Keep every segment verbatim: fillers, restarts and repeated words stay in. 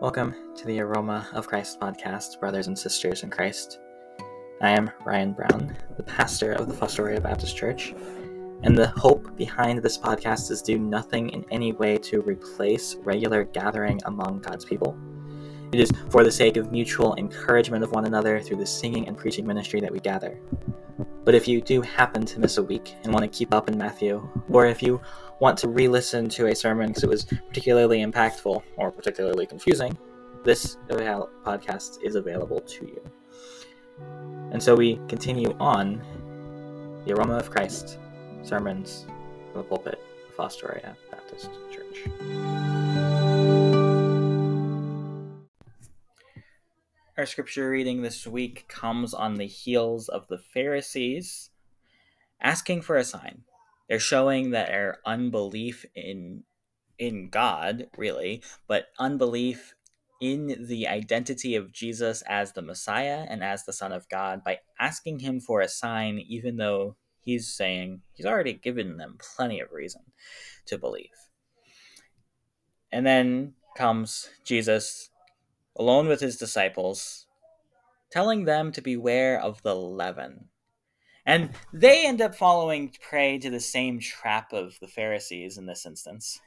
Welcome to the Aroma of Christ podcast, brothers and sisters in Christ. I am Ryan Brown, the pastor of the Fostoria Baptist Church, and the hope behind this podcast is to do nothing in any way to replace regular gathering among God's people. It is for the sake of mutual encouragement of one another through the singing and preaching ministry that we gather. But if you do happen to miss a week and want to keep up in Matthew, or if you want to re-listen to a sermon because it was particularly impactful or particularly confusing, this podcast is available to you. And so we continue on the Aroma of Christ sermons from the pulpit of Fostoria Baptist Church. Our scripture reading this week comes on the heels of the Pharisees asking for a sign. They're showing that their unbelief in in God, really, but unbelief in the identity of Jesus as the Messiah and as the Son of God by asking him for a sign, even though he's saying he's already given them plenty of reason to believe. And then comes Jesus alone with his disciples, telling them to beware of the leaven. And they end up falling prey to the same trap of the Pharisees in this instance.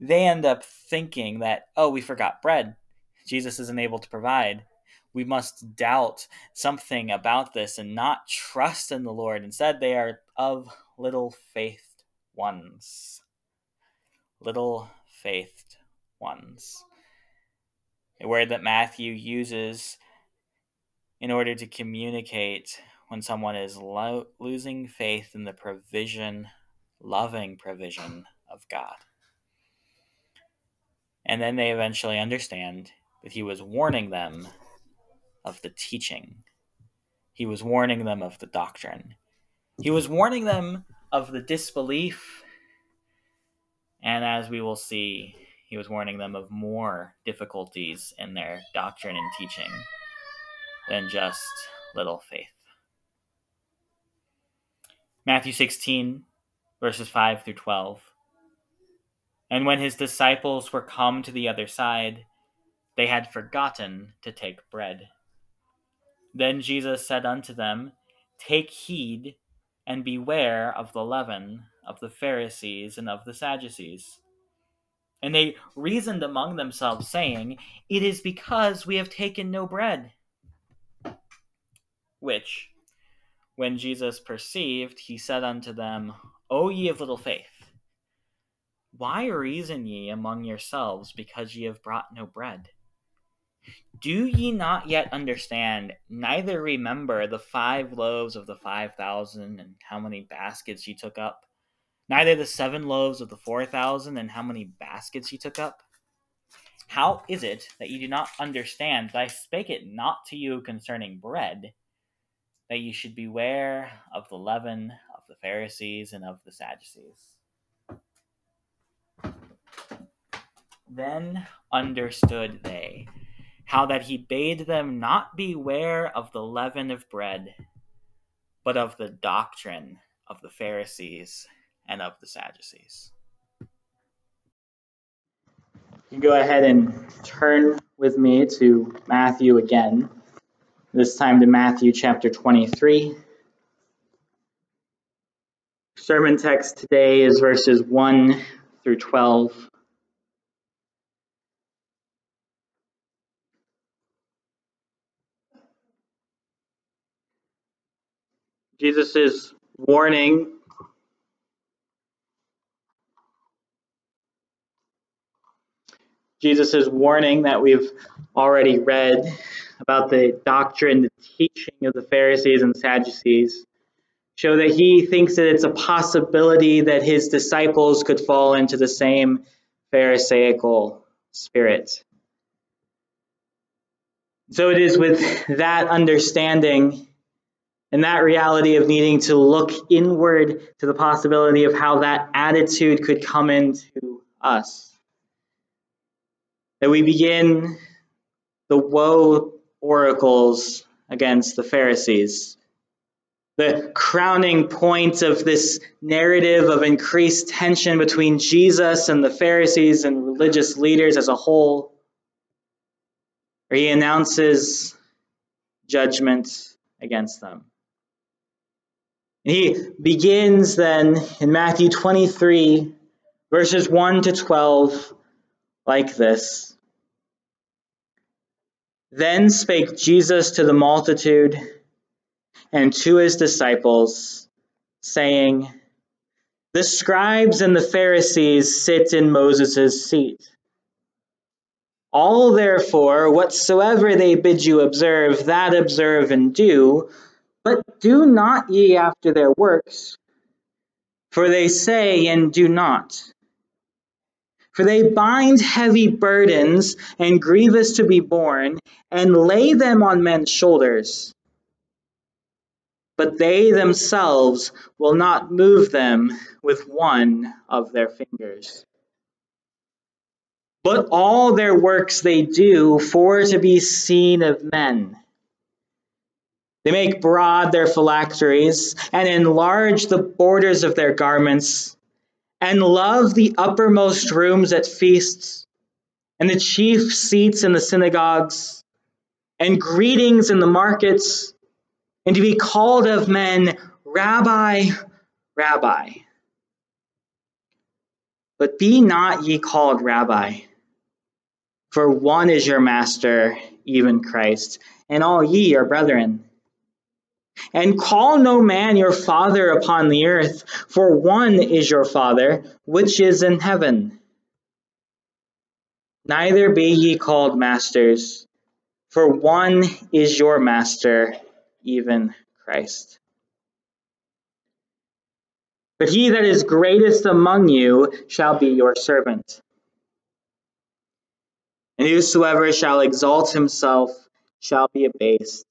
They end up thinking that, oh, we forgot bread. Jesus isn't able to provide. We must doubt something about this and not trust in the Lord. Instead, they are of little faithed ones. Little faithed ones. A word that Matthew uses in order to communicate when someone is lo- losing faith in the provision, loving provision of God. And then they eventually understand that he was warning them of the teaching. He was warning them of the doctrine. He was warning them of the disbelief. And as we will see, he was warning them of more difficulties in their doctrine and teaching than just little faith. Matthew sixteen, verses five through twelve. And when his disciples were come to the other side, they had forgotten to take bread. Then Jesus said unto them, Take heed and beware of the leaven of the Pharisees and of the Sadducees. And they reasoned among themselves, saying, It is because we have taken no bread. Which, when Jesus perceived, he said unto them, O ye of little faith, why reason ye among yourselves, because ye have brought no bread? Do ye not yet understand, neither remember the five loaves of the five thousand, and how many baskets ye took up, neither the seven loaves of the four thousand, and how many baskets ye took up? How is it that ye do not understand that I spake it not to you concerning bread, that you should beware of the leaven of the Pharisees and of the Sadducees? Then understood they how that he bade them not beware of the leaven of bread, but of the doctrine of the Pharisees and of the Sadducees. You go ahead and turn with me to Matthew again. This time to Matthew chapter twenty-three. Sermon text today is verses one through twelve. Jesus is warning Jesus is warning that we've already read about the doctrine, the teaching of the Pharisees and Sadducees, show that he thinks that it's a possibility that his disciples could fall into the same Pharisaical spirit. So it is with that understanding and that reality of needing to look inward to the possibility of how that attitude could come into us, that we begin the woe oracles against the Pharisees. The crowning point of this narrative of increased tension between Jesus and the Pharisees and religious leaders as a whole or he announces judgment against them. And he begins then in Matthew twenty-three, verses one to twelve, like this. Then spake Jesus to the multitude and to his disciples, saying, the scribes and the Pharisees sit in Moses' seat. All therefore, whatsoever they bid you observe, that observe and do, but do not ye after their works, for they say and do not. For they bind heavy burdens and grievous to be borne, and lay them on men's shoulders, but they themselves will not move them with one of their fingers. But all their works they do for to be seen of men. They make broad their phylacteries, and enlarge the borders of their garments, and love the uppermost rooms at feasts, and the chief seats in the synagogues, and greetings in the markets, and to be called of men, Rabbi, Rabbi. But be not ye called Rabbi, for one is your master, even Christ, and all ye are brethren. And call no man your father upon the earth, for one is your Father, which is in heaven. Neither be ye called masters, for one is your master, even Christ. But he that is greatest among you shall be your servant. And whosoever shall exalt himself shall be abased,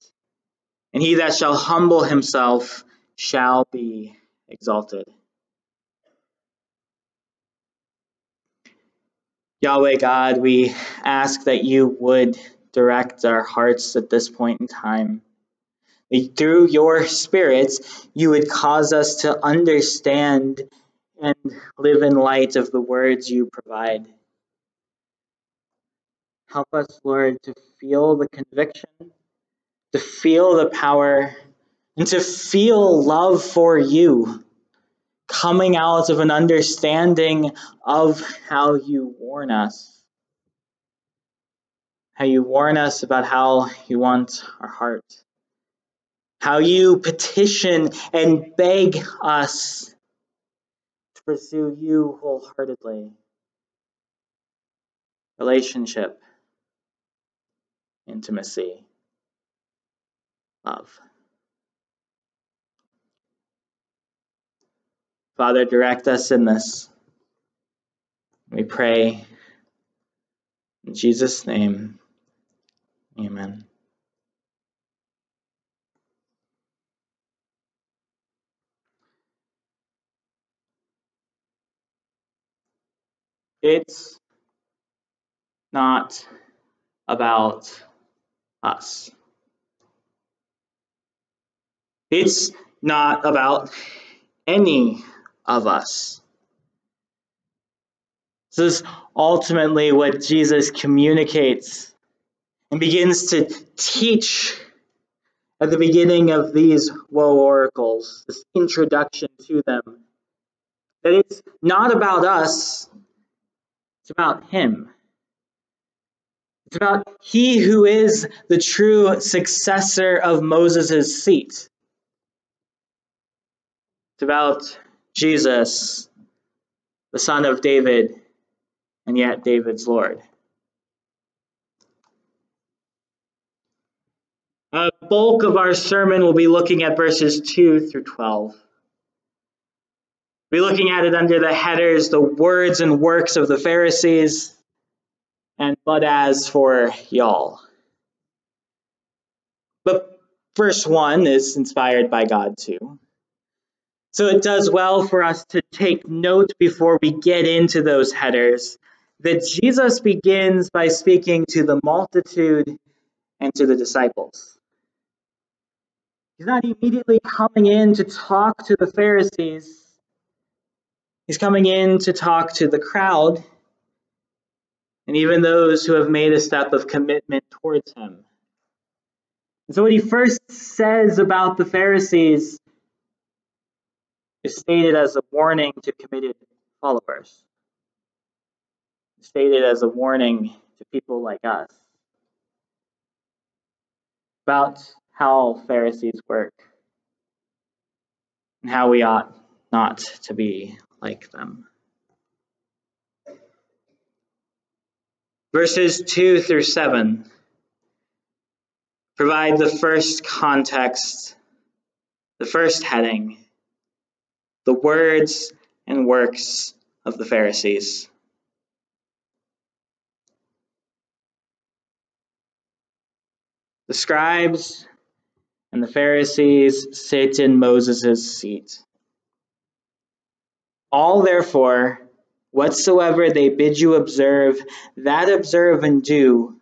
and he that shall humble himself shall be exalted. Yahweh God, we ask that you would direct our hearts at this point in time. Through your Spirit, you would cause us to understand and live in light of the words you provide. Help us, Lord, to feel the conviction, to feel the power, and to feel love for you coming out of an understanding of how you warn us. How you warn us about how you want our heart. How you petition and beg us to pursue you wholeheartedly. Relationship, intimacy, love. Father, direct us in this. We pray in Jesus' name. Amen. It's not about us. It's not about any of us. This is ultimately what Jesus communicates and begins to teach at the beginning of these woe oracles, this introduction to them, that it's not about us. It's about him. It's about he who is the true successor of Moses' seat. It's about Jesus, the son of David, and yet David's Lord. A bulk of our sermon will be looking at verses two through twelve. We're looking at it under the headers, the words and works of the Pharisees, and but as for y'all. But verse one is inspired by God too. So it does well for us to take note before we get into those headers that Jesus begins by speaking to the multitude and to the disciples. He's not immediately coming in to talk to the Pharisees. He's coming in to talk to the crowd, and even those who have made a step of commitment towards him. And so what he first says about the Pharisees is stated as a warning to committed followers, stated as a warning to people like us about how Pharisees work and how we ought not to be like them. Verses two through seven provide the first context, the first heading, the words and works of the Pharisees. The scribes and the Pharisees sit in Moses' seat. All, therefore, whatsoever they bid you observe, that observe and do.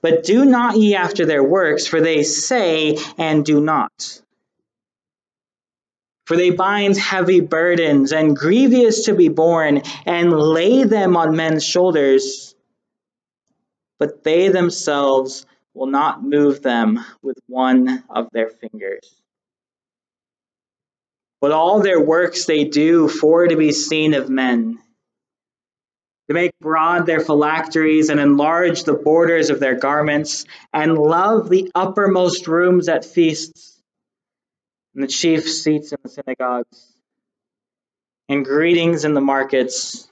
But do not ye after their works, for they say and do not. For they bind heavy burdens and grievous to be borne, and lay them on men's shoulders. But they themselves will not move them with one of their fingers. But all their works they do for to be seen of men, to make broad their phylacteries and enlarge the borders of their garments, and love the uppermost rooms at feasts, and the chief seats in the synagogues, and greetings in the markets,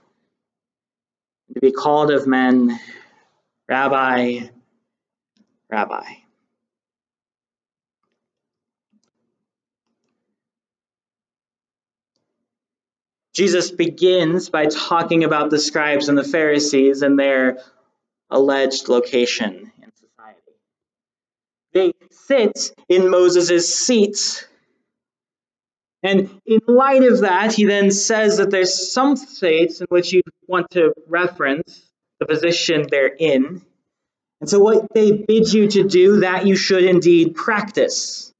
and to be called of men, Rabbi, Rabbi. Jesus begins by talking about the scribes and the Pharisees and their alleged location in society. They sit in Moses' seat. And in light of that, he then says that there's some states in which you want to reference the position they're in. And so what they bid you to do, that you should indeed practice.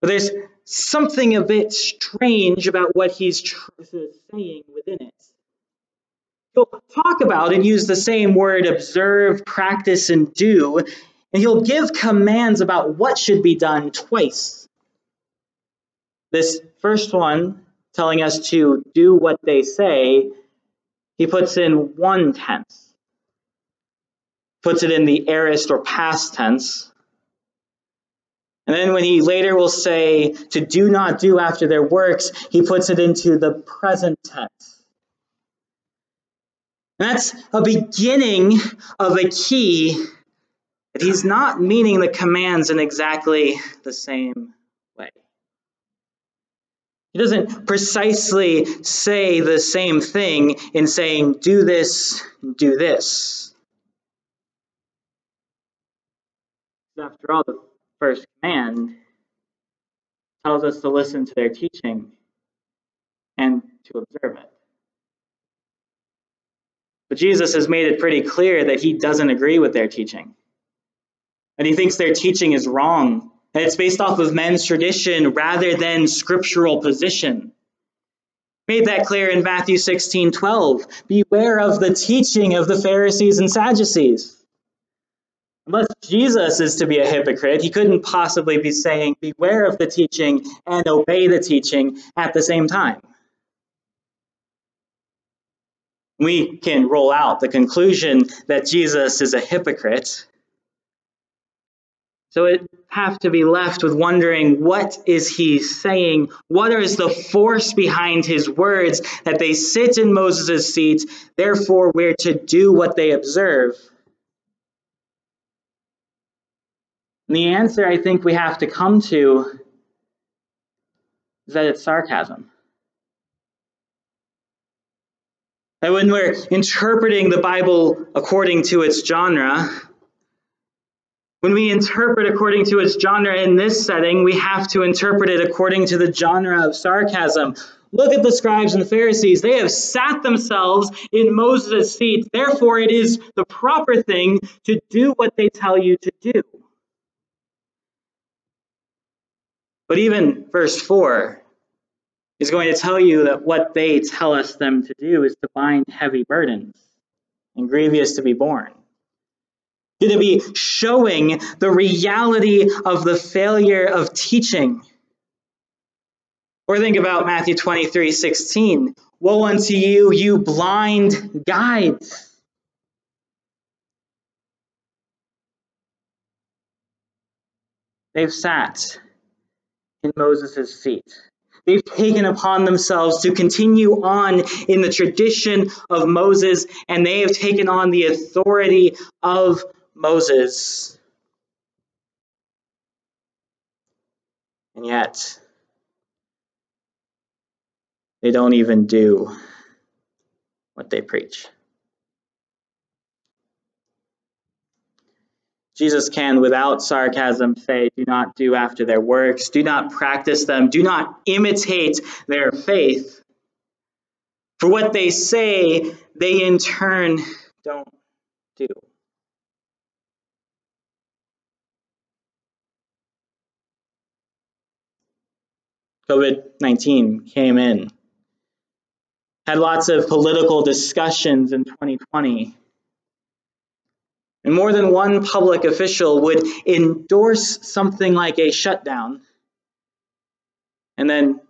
But there's something a bit strange about what he's saying within it. He'll talk about and use the same word, observe, practice, and do, and he'll give commands about what should be done twice. This first one, telling us to do what they say, he puts in one tense. Puts it in the aorist or past tense. And then when he later will say to do not do after their works, he puts it into the present tense. And that's a beginning of a key that he's not meaning the commands in exactly the same way. He doesn't precisely say the same thing in saying do this, do this. After all, the first command tells us to listen to their teaching and to observe it. But Jesus has made it pretty clear that he doesn't agree with their teaching. And he thinks their teaching is wrong. And it's based off of men's tradition rather than scriptural position. Made that clear in Matthew sixteen twelve. Beware of the teaching of the Pharisees and Sadducees. Unless Jesus is to be a hypocrite, he couldn't possibly be saying, beware of the teaching and obey the teaching at the same time. We can roll out the conclusion that Jesus is a hypocrite. So it have to be left with wondering, what is he saying? What is the force behind his words that they sit in Moses' seat, therefore we're to do what they observe? And the answer I think we have to come to is that it's sarcasm. That when we're interpreting the Bible according to its genre, when we interpret according to its genre in this setting, we have to interpret it according to the genre of sarcasm. Look at the scribes and the Pharisees. They have sat themselves in Moses' seat. Therefore, it is the proper thing to do what they tell you to do. But even verse four, is going to tell you that what they tell us them to do is to bind heavy burdens and grievous to be borne. You're to be showing the reality of the failure of teaching. Or think about Matthew twenty-three sixteen. Woe unto you, you blind guides. They've sat in Moses' seat. They've taken upon themselves to continue on in the tradition of Moses, and they have taken on the authority of Moses. And yet, they don't even do what they preach. Jesus can, without sarcasm, say, do not do after their works, do not practice them, do not imitate their faith. For what they say, they in turn don't do. COVID nineteen came in. Had lots of political discussions in twenty twenty. And more than one public official would endorse something like a shutdown and then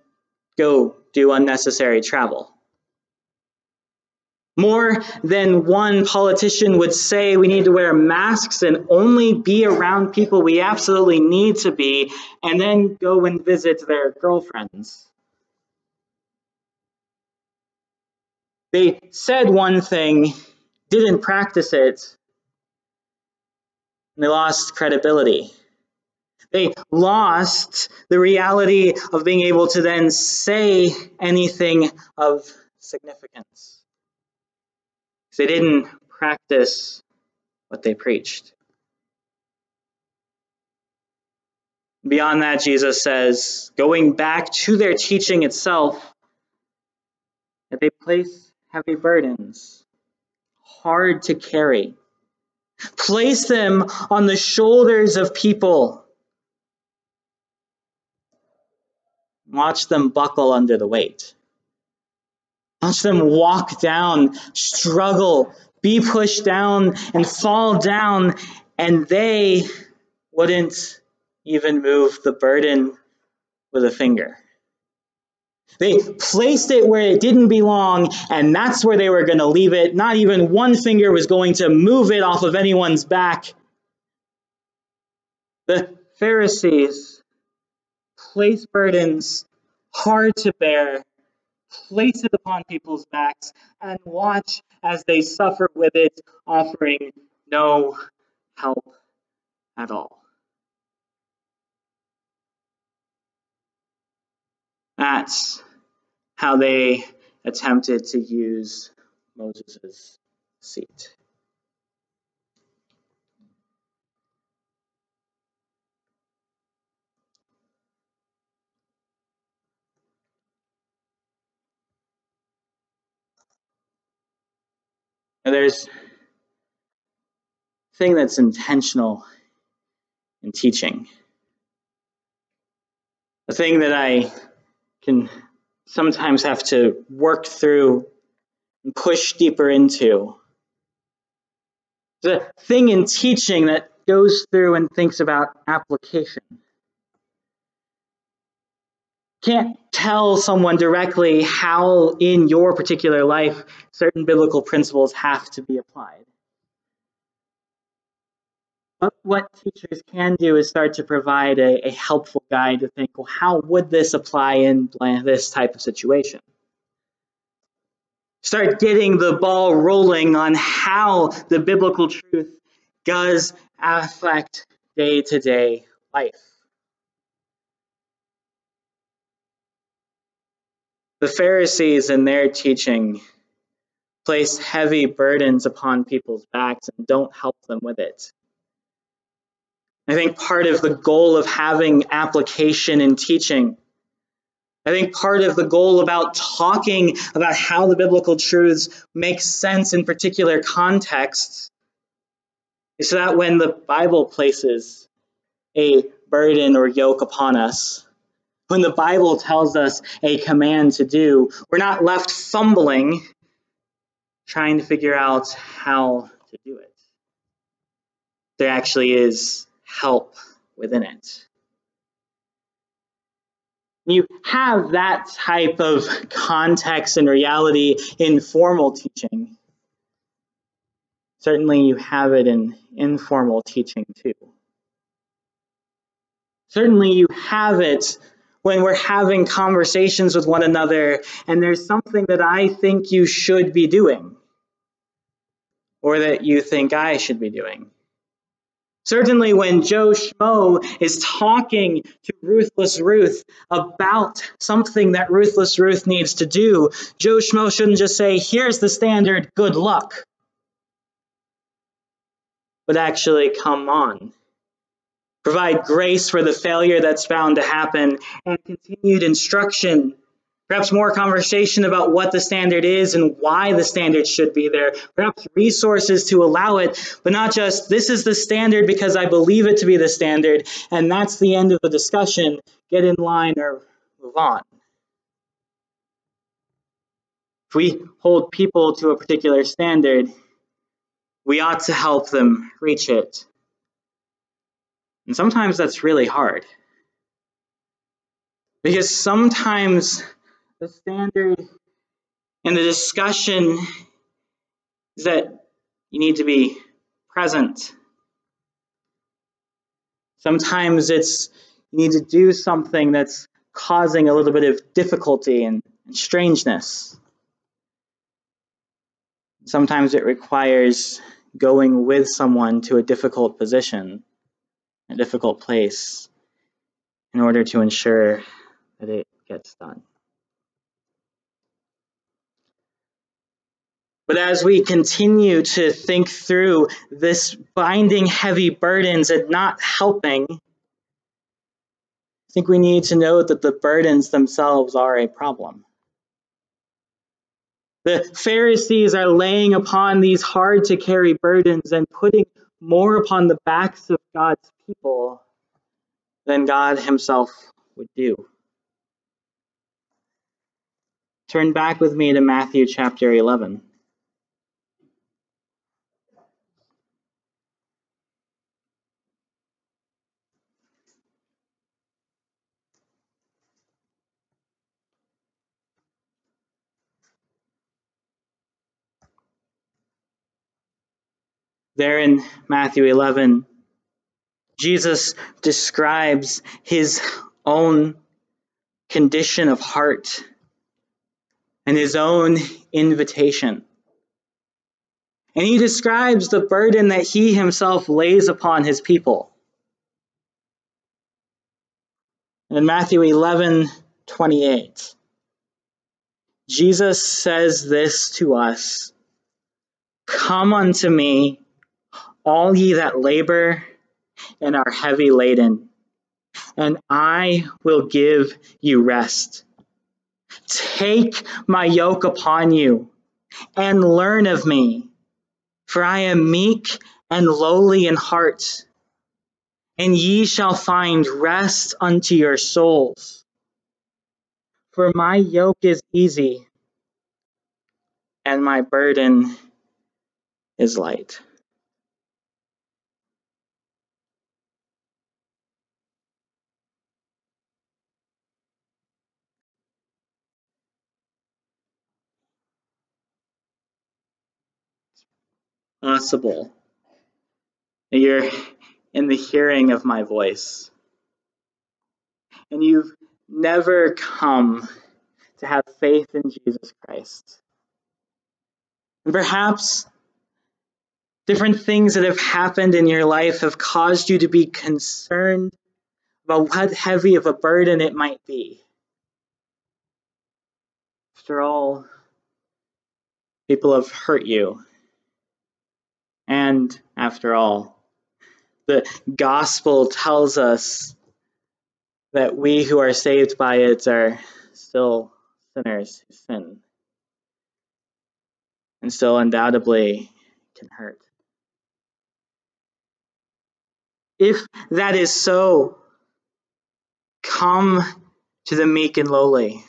go do unnecessary travel. More than one politician would say we need to wear masks and only be around people we absolutely need to be, and then go and visit their girlfriends. They said one thing, didn't practice it, and they lost credibility. They lost the reality of being able to then say anything of significance. They didn't practice what they preached. Beyond that, Jesus says, going back to their teaching itself, that they place heavy burdens, hard to carry. Place them on the shoulders of people. Watch them buckle under the weight. Watch them walk down, struggle, be pushed down, and fall down, and they wouldn't even move the burden with a finger. They placed it where it didn't belong, and that's where they were going to leave it. Not even one finger was going to move it off of anyone's back. The Pharisees place burdens hard to bear, place it upon people's backs, and watch as they suffer with it, offering no help at all. That's how they attempted to use Moses' seat. And there's a thing that's intentional in teaching. A thing that I can sometimes have to work through and push deeper into. The thing in teaching that goes through and thinks about application. Can't tell someone directly how in your particular life certain biblical principles have to be applied. But what teachers can do is start to provide a, a helpful guide to think, well, how would this apply in this type of situation? Start getting the ball rolling on how the biblical truth does affect day-to-day life. The Pharisees in their teaching place heavy burdens upon people's backs and don't help them with it. I think part of the goal of having application in teaching, I think part of the goal about talking about how the biblical truths make sense in particular contexts is so that when the Bible places a burden or yoke upon us, when the Bible tells us a command to do, we're not left fumbling, trying to figure out how to do it. There actually is help within it. You have that type of context and reality in formal teaching. Certainly you have it in informal teaching too. Certainly you have it when we're having conversations with one another and there's something that I think you should be doing or that you think I should be doing. Certainly when Joe Schmo is talking to Ruthless Ruth about something that Ruthless Ruth needs to do, Joe Schmo shouldn't just say, here's the standard, good luck. But actually, come on. Provide grace for the failure that's bound to happen and continued instruction. Perhaps more conversation about what the standard is and why the standard should be there. Perhaps resources to allow it, but not just, this is the standard because I believe it to be the standard, and that's the end of the discussion. Get in line or move on. If we hold people to a particular standard, we ought to help them reach it. And sometimes that's really hard. Because sometimes the standard and the discussion is that you need to be present. Sometimes it's you need to do something that's causing a little bit of difficulty and, and strangeness. Sometimes it requires going with someone to a difficult position, a difficult place, in order to ensure that it gets done. But as we continue to think through this binding heavy burdens and not helping, I think we need to know that the burdens themselves are a problem. The Pharisees are laying upon these hard-to-carry burdens and putting more upon the backs of God's people than God himself would do. Turn back with me to Matthew chapter eleven. There in Matthew eleven, Jesus describes his own condition of heart and his own invitation. And he describes the burden that he himself lays upon his people. And in Matthew eleven twenty-eight, Jesus says this to us, "Come unto me, all ye that labor and are heavy laden, and I will give you rest. Take my yoke upon you, and learn of me, for I am meek and lowly in heart, and ye shall find rest unto your souls. For my yoke is easy, and my burden is light." Possible that you're in the hearing of my voice and you've never come to have faith in Jesus Christ. And perhaps different things that have happened in your life have caused you to be concerned about what heavy of a burden it might be. After all, people have hurt you. And after all, the gospel tells us that we who are saved by it are still sinners who sin, and still undoubtedly can hurt. If that is so, come to the meek and lowly.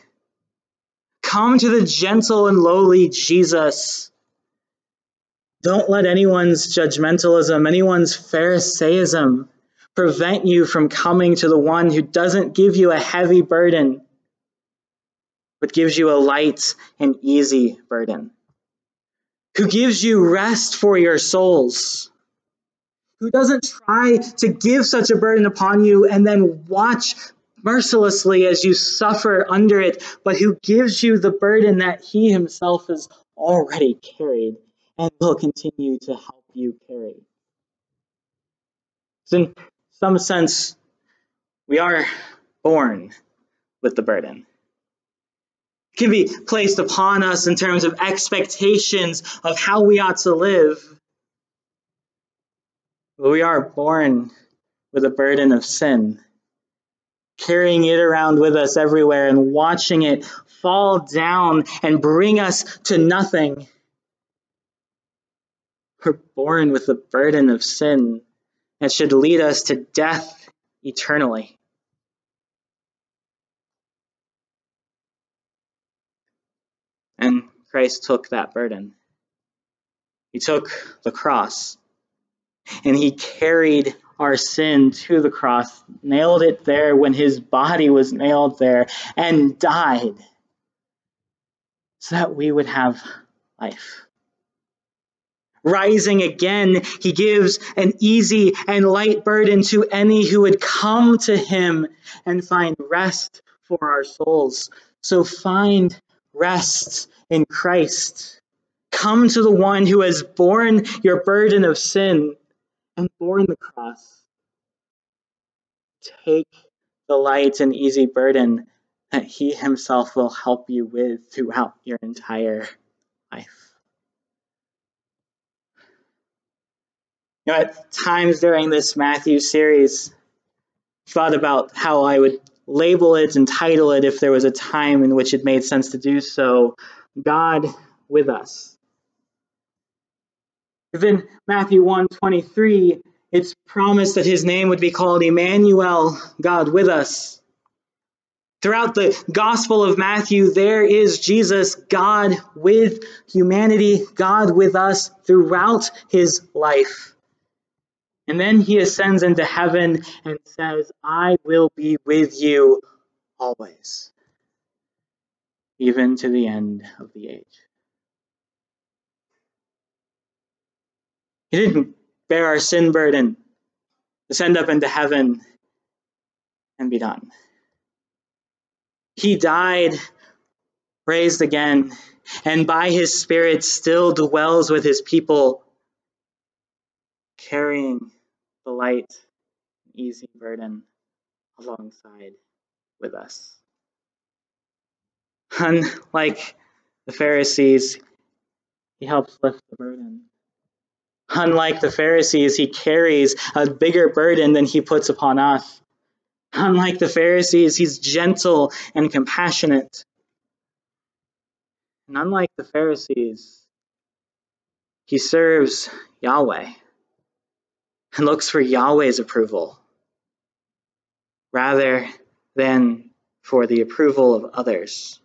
Come to the gentle and lowly Jesus. Don't let anyone's judgmentalism, anyone's Pharisaism prevent you from coming to the one who doesn't give you a heavy burden, but gives you a light and easy burden, who gives you rest for your souls, who doesn't try to give such a burden upon you and then watch mercilessly as you suffer under it, but who gives you the burden that he himself has already carried and will continue to help you carry. So in some sense, we are born with the burden. It can be placed upon us in terms of expectations of how we ought to live. But we are born with a burden of sin, carrying it around with us everywhere and watching it fall down and bring us to nothing. We're born with the burden of sin that should lead us to death eternally. And Christ took that burden. He took the cross, and he carried our sin to the cross, nailed it there when his body was nailed there, and died so that we would have life. Rising again, he gives an easy and light burden to any who would come to him and find rest for our souls. So find rest in Christ. Come to the one who has borne your burden of sin and borne the cross. Take the light and easy burden that he himself will help you with throughout your entire life. You know, at times during this Matthew series, I thought about how I would label it and title it if there was a time in which it made sense to do so. God with us. Within Matthew one twenty-three, it's promised that his name would be called Emmanuel, God with us. Throughout the Gospel of Matthew, there is Jesus, God with humanity, God with us throughout his life. And then he ascends into heaven and says, I will be with you always, even to the end of the age. He didn't bear our sin burden, ascend up into heaven, and be done. He died, raised again, and by his Spirit still dwells with his people, carrying the light, easy burden alongside with us. Unlike the Pharisees, he helps lift the burden. Unlike the Pharisees, he carries a bigger burden than he puts upon us. Unlike the Pharisees, he's gentle and compassionate. And unlike the Pharisees, he serves Yahweh and looks for Yahweh's approval rather than for the approval of others.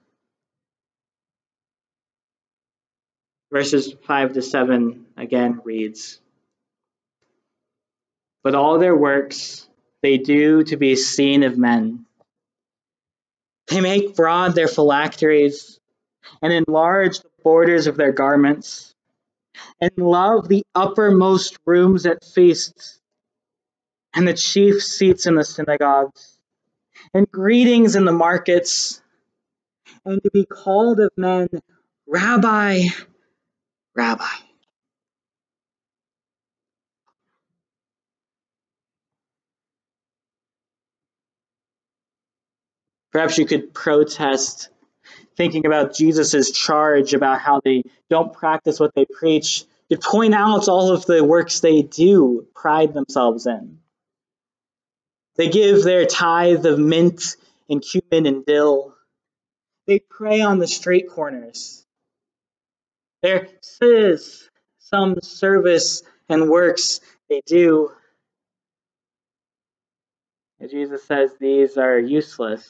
Verses five to seven again reads, but all their works they do to be seen of men. They make broad their phylacteries and enlarge the borders of their garments and love the uppermost rooms at feasts and the chief seats in the synagogues and greetings in the markets and to be called of men, Rabbi, Rabbi. Perhaps you could protest thinking about Jesus' charge about how they don't practice what they preach. You point out all of the works they do pride themselves in. They give their tithe of mint and cumin and dill. They pray on the street corners. There is some service and works they do. And Jesus says these are useless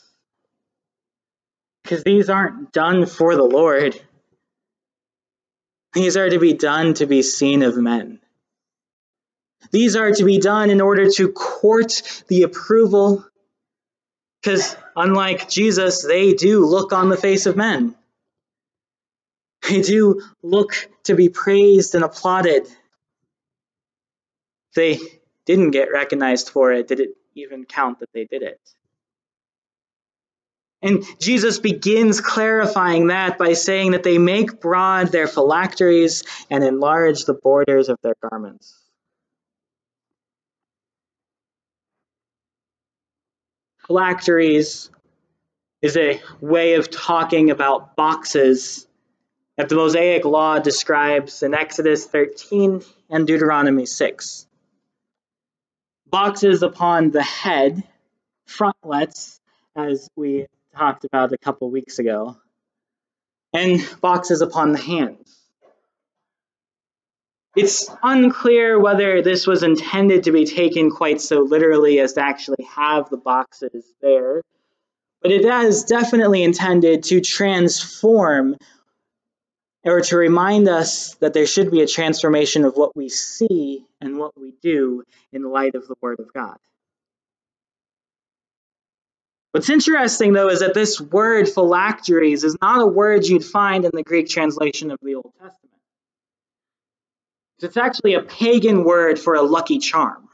because these aren't done for the Lord. These are to be done to be seen of men. These are to be done in order to court the approval, because unlike Jesus, they do look on the face of men. They do look to be praised and applauded. They didn't get recognized for it. Did it even count that they did it? And Jesus begins clarifying that by saying that they make broad their phylacteries and enlarge the borders of their garments. Phylacteries is a way of talking about boxes that the Mosaic Law describes in Exodus thirteen and Deuteronomy six. Boxes upon the head, frontlets, as we talked about a couple weeks ago, and boxes upon the hands. It's unclear whether this was intended to be taken quite so literally as to actually have the boxes there, but it is definitely intended to transform or to remind us that there should be a transformation of what we see and what we do in light of the Word of God. What's interesting, though, is that this word phylacteries is not a word you'd find in the Greek translation of the Old Testament. It's actually a pagan word for a lucky charm.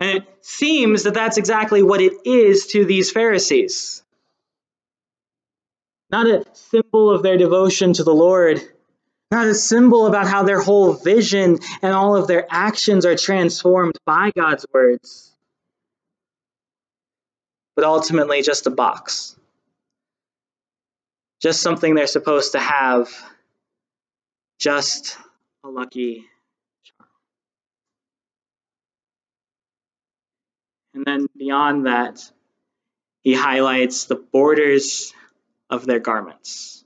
And it seems that that's exactly what it is to these Pharisees. Not a symbol of their devotion to the Lord, not a symbol about how their whole vision and all of their actions are transformed by God's words, but ultimately just a box, just something they're supposed to have, just a lucky charm. And then beyond that, he highlights the borders of their garments.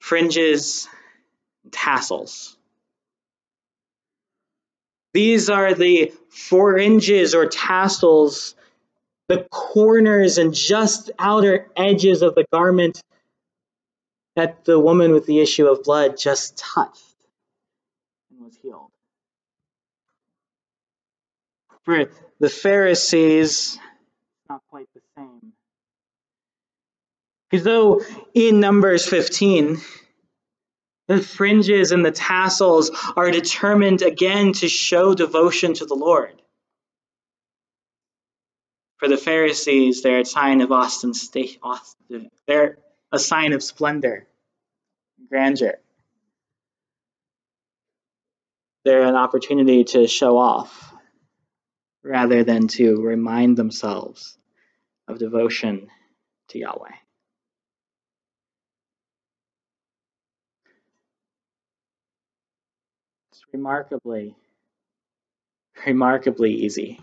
Fringes, tassels. These are the fringes or tassels, the corners and just outer edges of the garment that the woman with the issue of blood just touched and was healed. For the Pharisees, not quite the same. Because though in Numbers fifteen, the fringes and the tassels are determined again to show devotion to the Lord. For the Pharisees, they're a sign of ostentation. They're a sign of splendor, grandeur. They're an opportunity to show off rather than to remind themselves of devotion to Yahweh. Remarkably, remarkably easy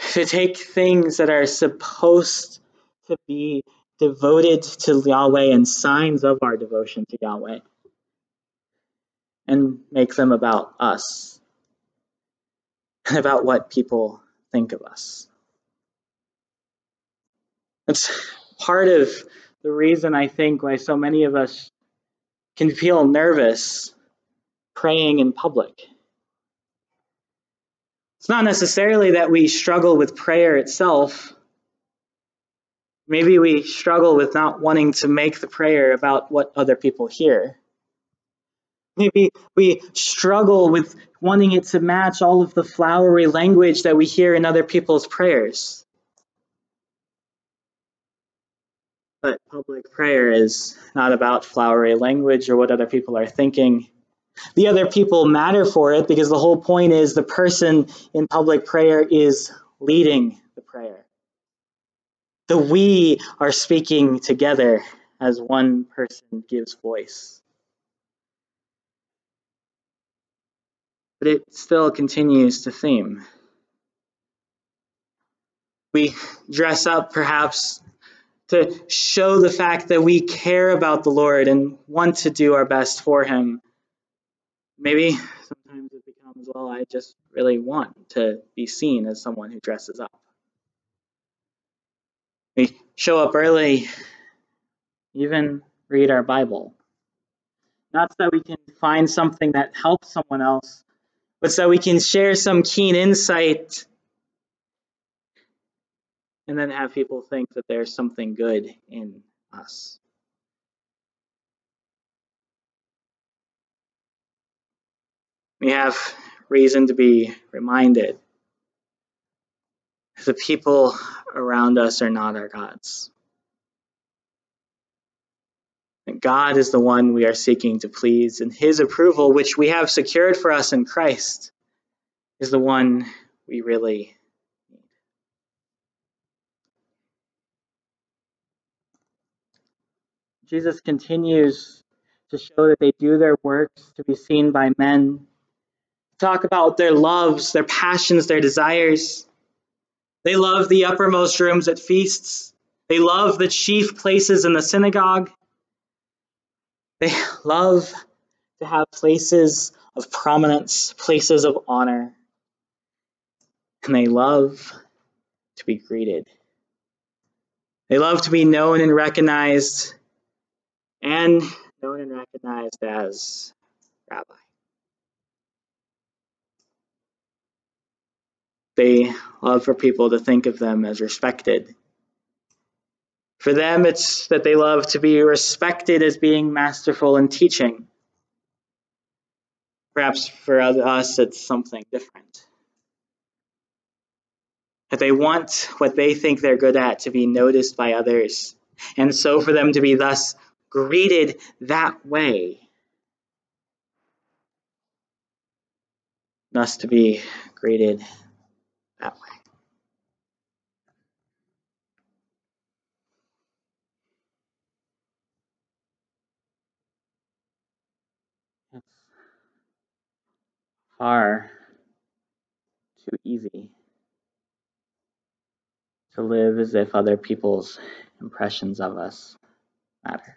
to take things that are supposed to be devoted to Yahweh and signs of our devotion to Yahweh and make them about us and about what people think of us. That's part of the reason I think why so many of us can feel nervous praying in public. It's not necessarily that we struggle with prayer itself. Maybe we struggle with not wanting to make the prayer about what other people hear. Maybe we struggle with wanting it to match all of the flowery language that we hear in other people's prayers. But public prayer is not about flowery language or what other people are thinking. The other people matter for it because the whole point is the person in public prayer is leading the prayer. The we are speaking together as one person gives voice. But it still continues to theme. We dress up perhaps to show the fact that we care about the Lord and want to do our best for Him. Maybe sometimes it becomes, well, I just really want to be seen as someone who dresses up. We show up early, even read our Bible. Not so we can find something that helps someone else, but so we can share some keen insight and then have people think that there's something good in us. We have reason to be reminded that the people around us are not our gods. And God is the one we are seeking to please, and his approval, which we have secured for us in Christ, is the one we really need. Jesus continues to show that they do their works to be seen by men. Talk about their loves, their passions, their desires. They love the uppermost rooms at feasts. They love the chief places in the synagogue. They love to have places of prominence, places of honor. And they love to be greeted. They love to be known and recognized, and known and recognized as rabbi. They love for people to think of them as respected. For them, it's that they love to be respected as being masterful in teaching. Perhaps for us, it's something different. That they want what they think they're good at to be noticed by others, and so for them to be thus greeted that way, thus to be greeted that way. It's far too easy to live as if other people's impressions of us matter.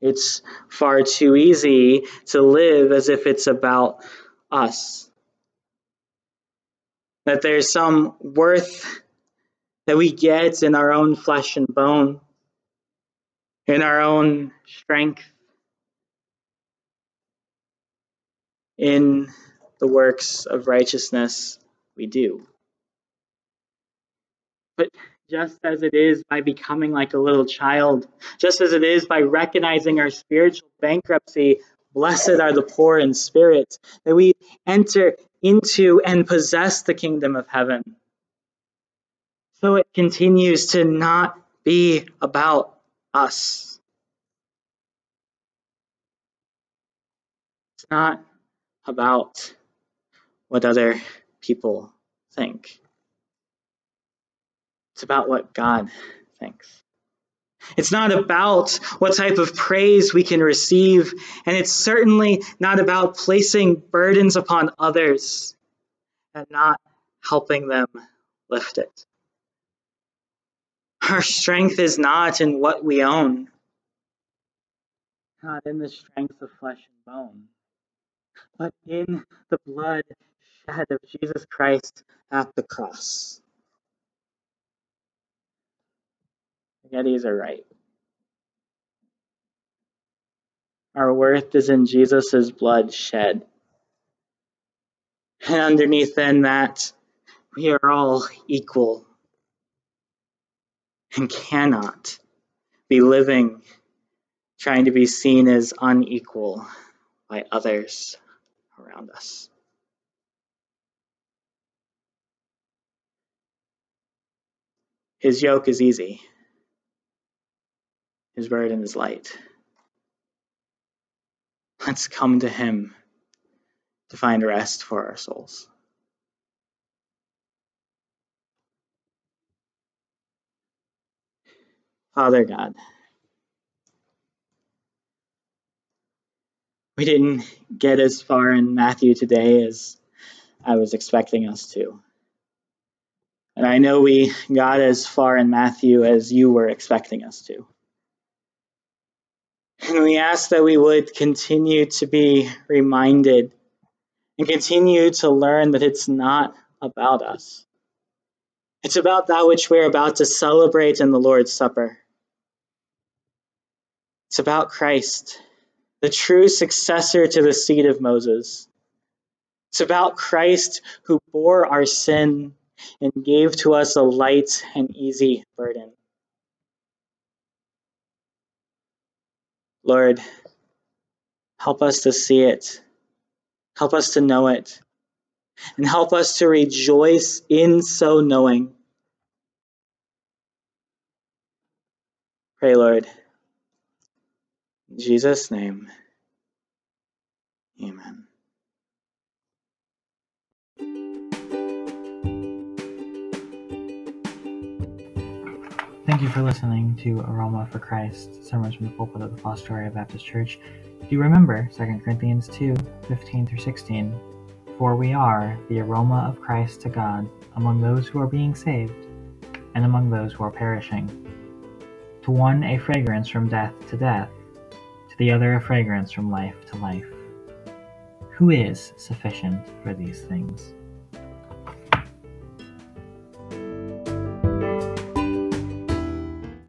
It's far too easy to live as if it's about us. That there's some worth that we get in our own flesh and bone, in our own strength, in the works of righteousness we do. But just as it is by becoming like a little child, just as it is by recognizing our spiritual bankruptcy, blessed are the poor in spirit, that we enter into and possess the kingdom of heaven. So it continues to not be about us. It's not about what other people think. It's about what God thinks. It's not about what type of praise we can receive, and it's certainly not about placing burdens upon others and not helping them lift it. Our strength is not in what we own, not in the strength of flesh and bone, but in the blood shed of Jesus Christ at the cross. Yetis are right. Our worth is in Jesus' blood shed. And underneath then that, we are all equal and cannot be living trying to be seen as unequal by others around us. His yoke is easy. His burden is light. Let's come to him to find rest for our souls. Father God, we didn't get as far in Matthew today as I was expecting us to. And I know we got as far in Matthew as you were expecting us to. And we ask that we would continue to be reminded and continue to learn that it's not about us. It's about that which we're about to celebrate in the Lord's Supper. It's about Christ, the true successor to the seed of Moses. It's about Christ who bore our sin and gave to us a light and easy burden. Lord, help us to see it. Help us to know it. And help us to rejoice in so knowing. Pray, Lord. In Jesus' name, amen. Thank you for listening to Aroma for Christ, sermons from the pulpit of the Fostoria Baptist Church. Do remember Second Corinthians two, fifteen through sixteen? For we are the aroma of Christ to God among those who are being saved and among those who are perishing. To one a fragrance from death to death, to the other a fragrance from life to life. Who is sufficient for these things?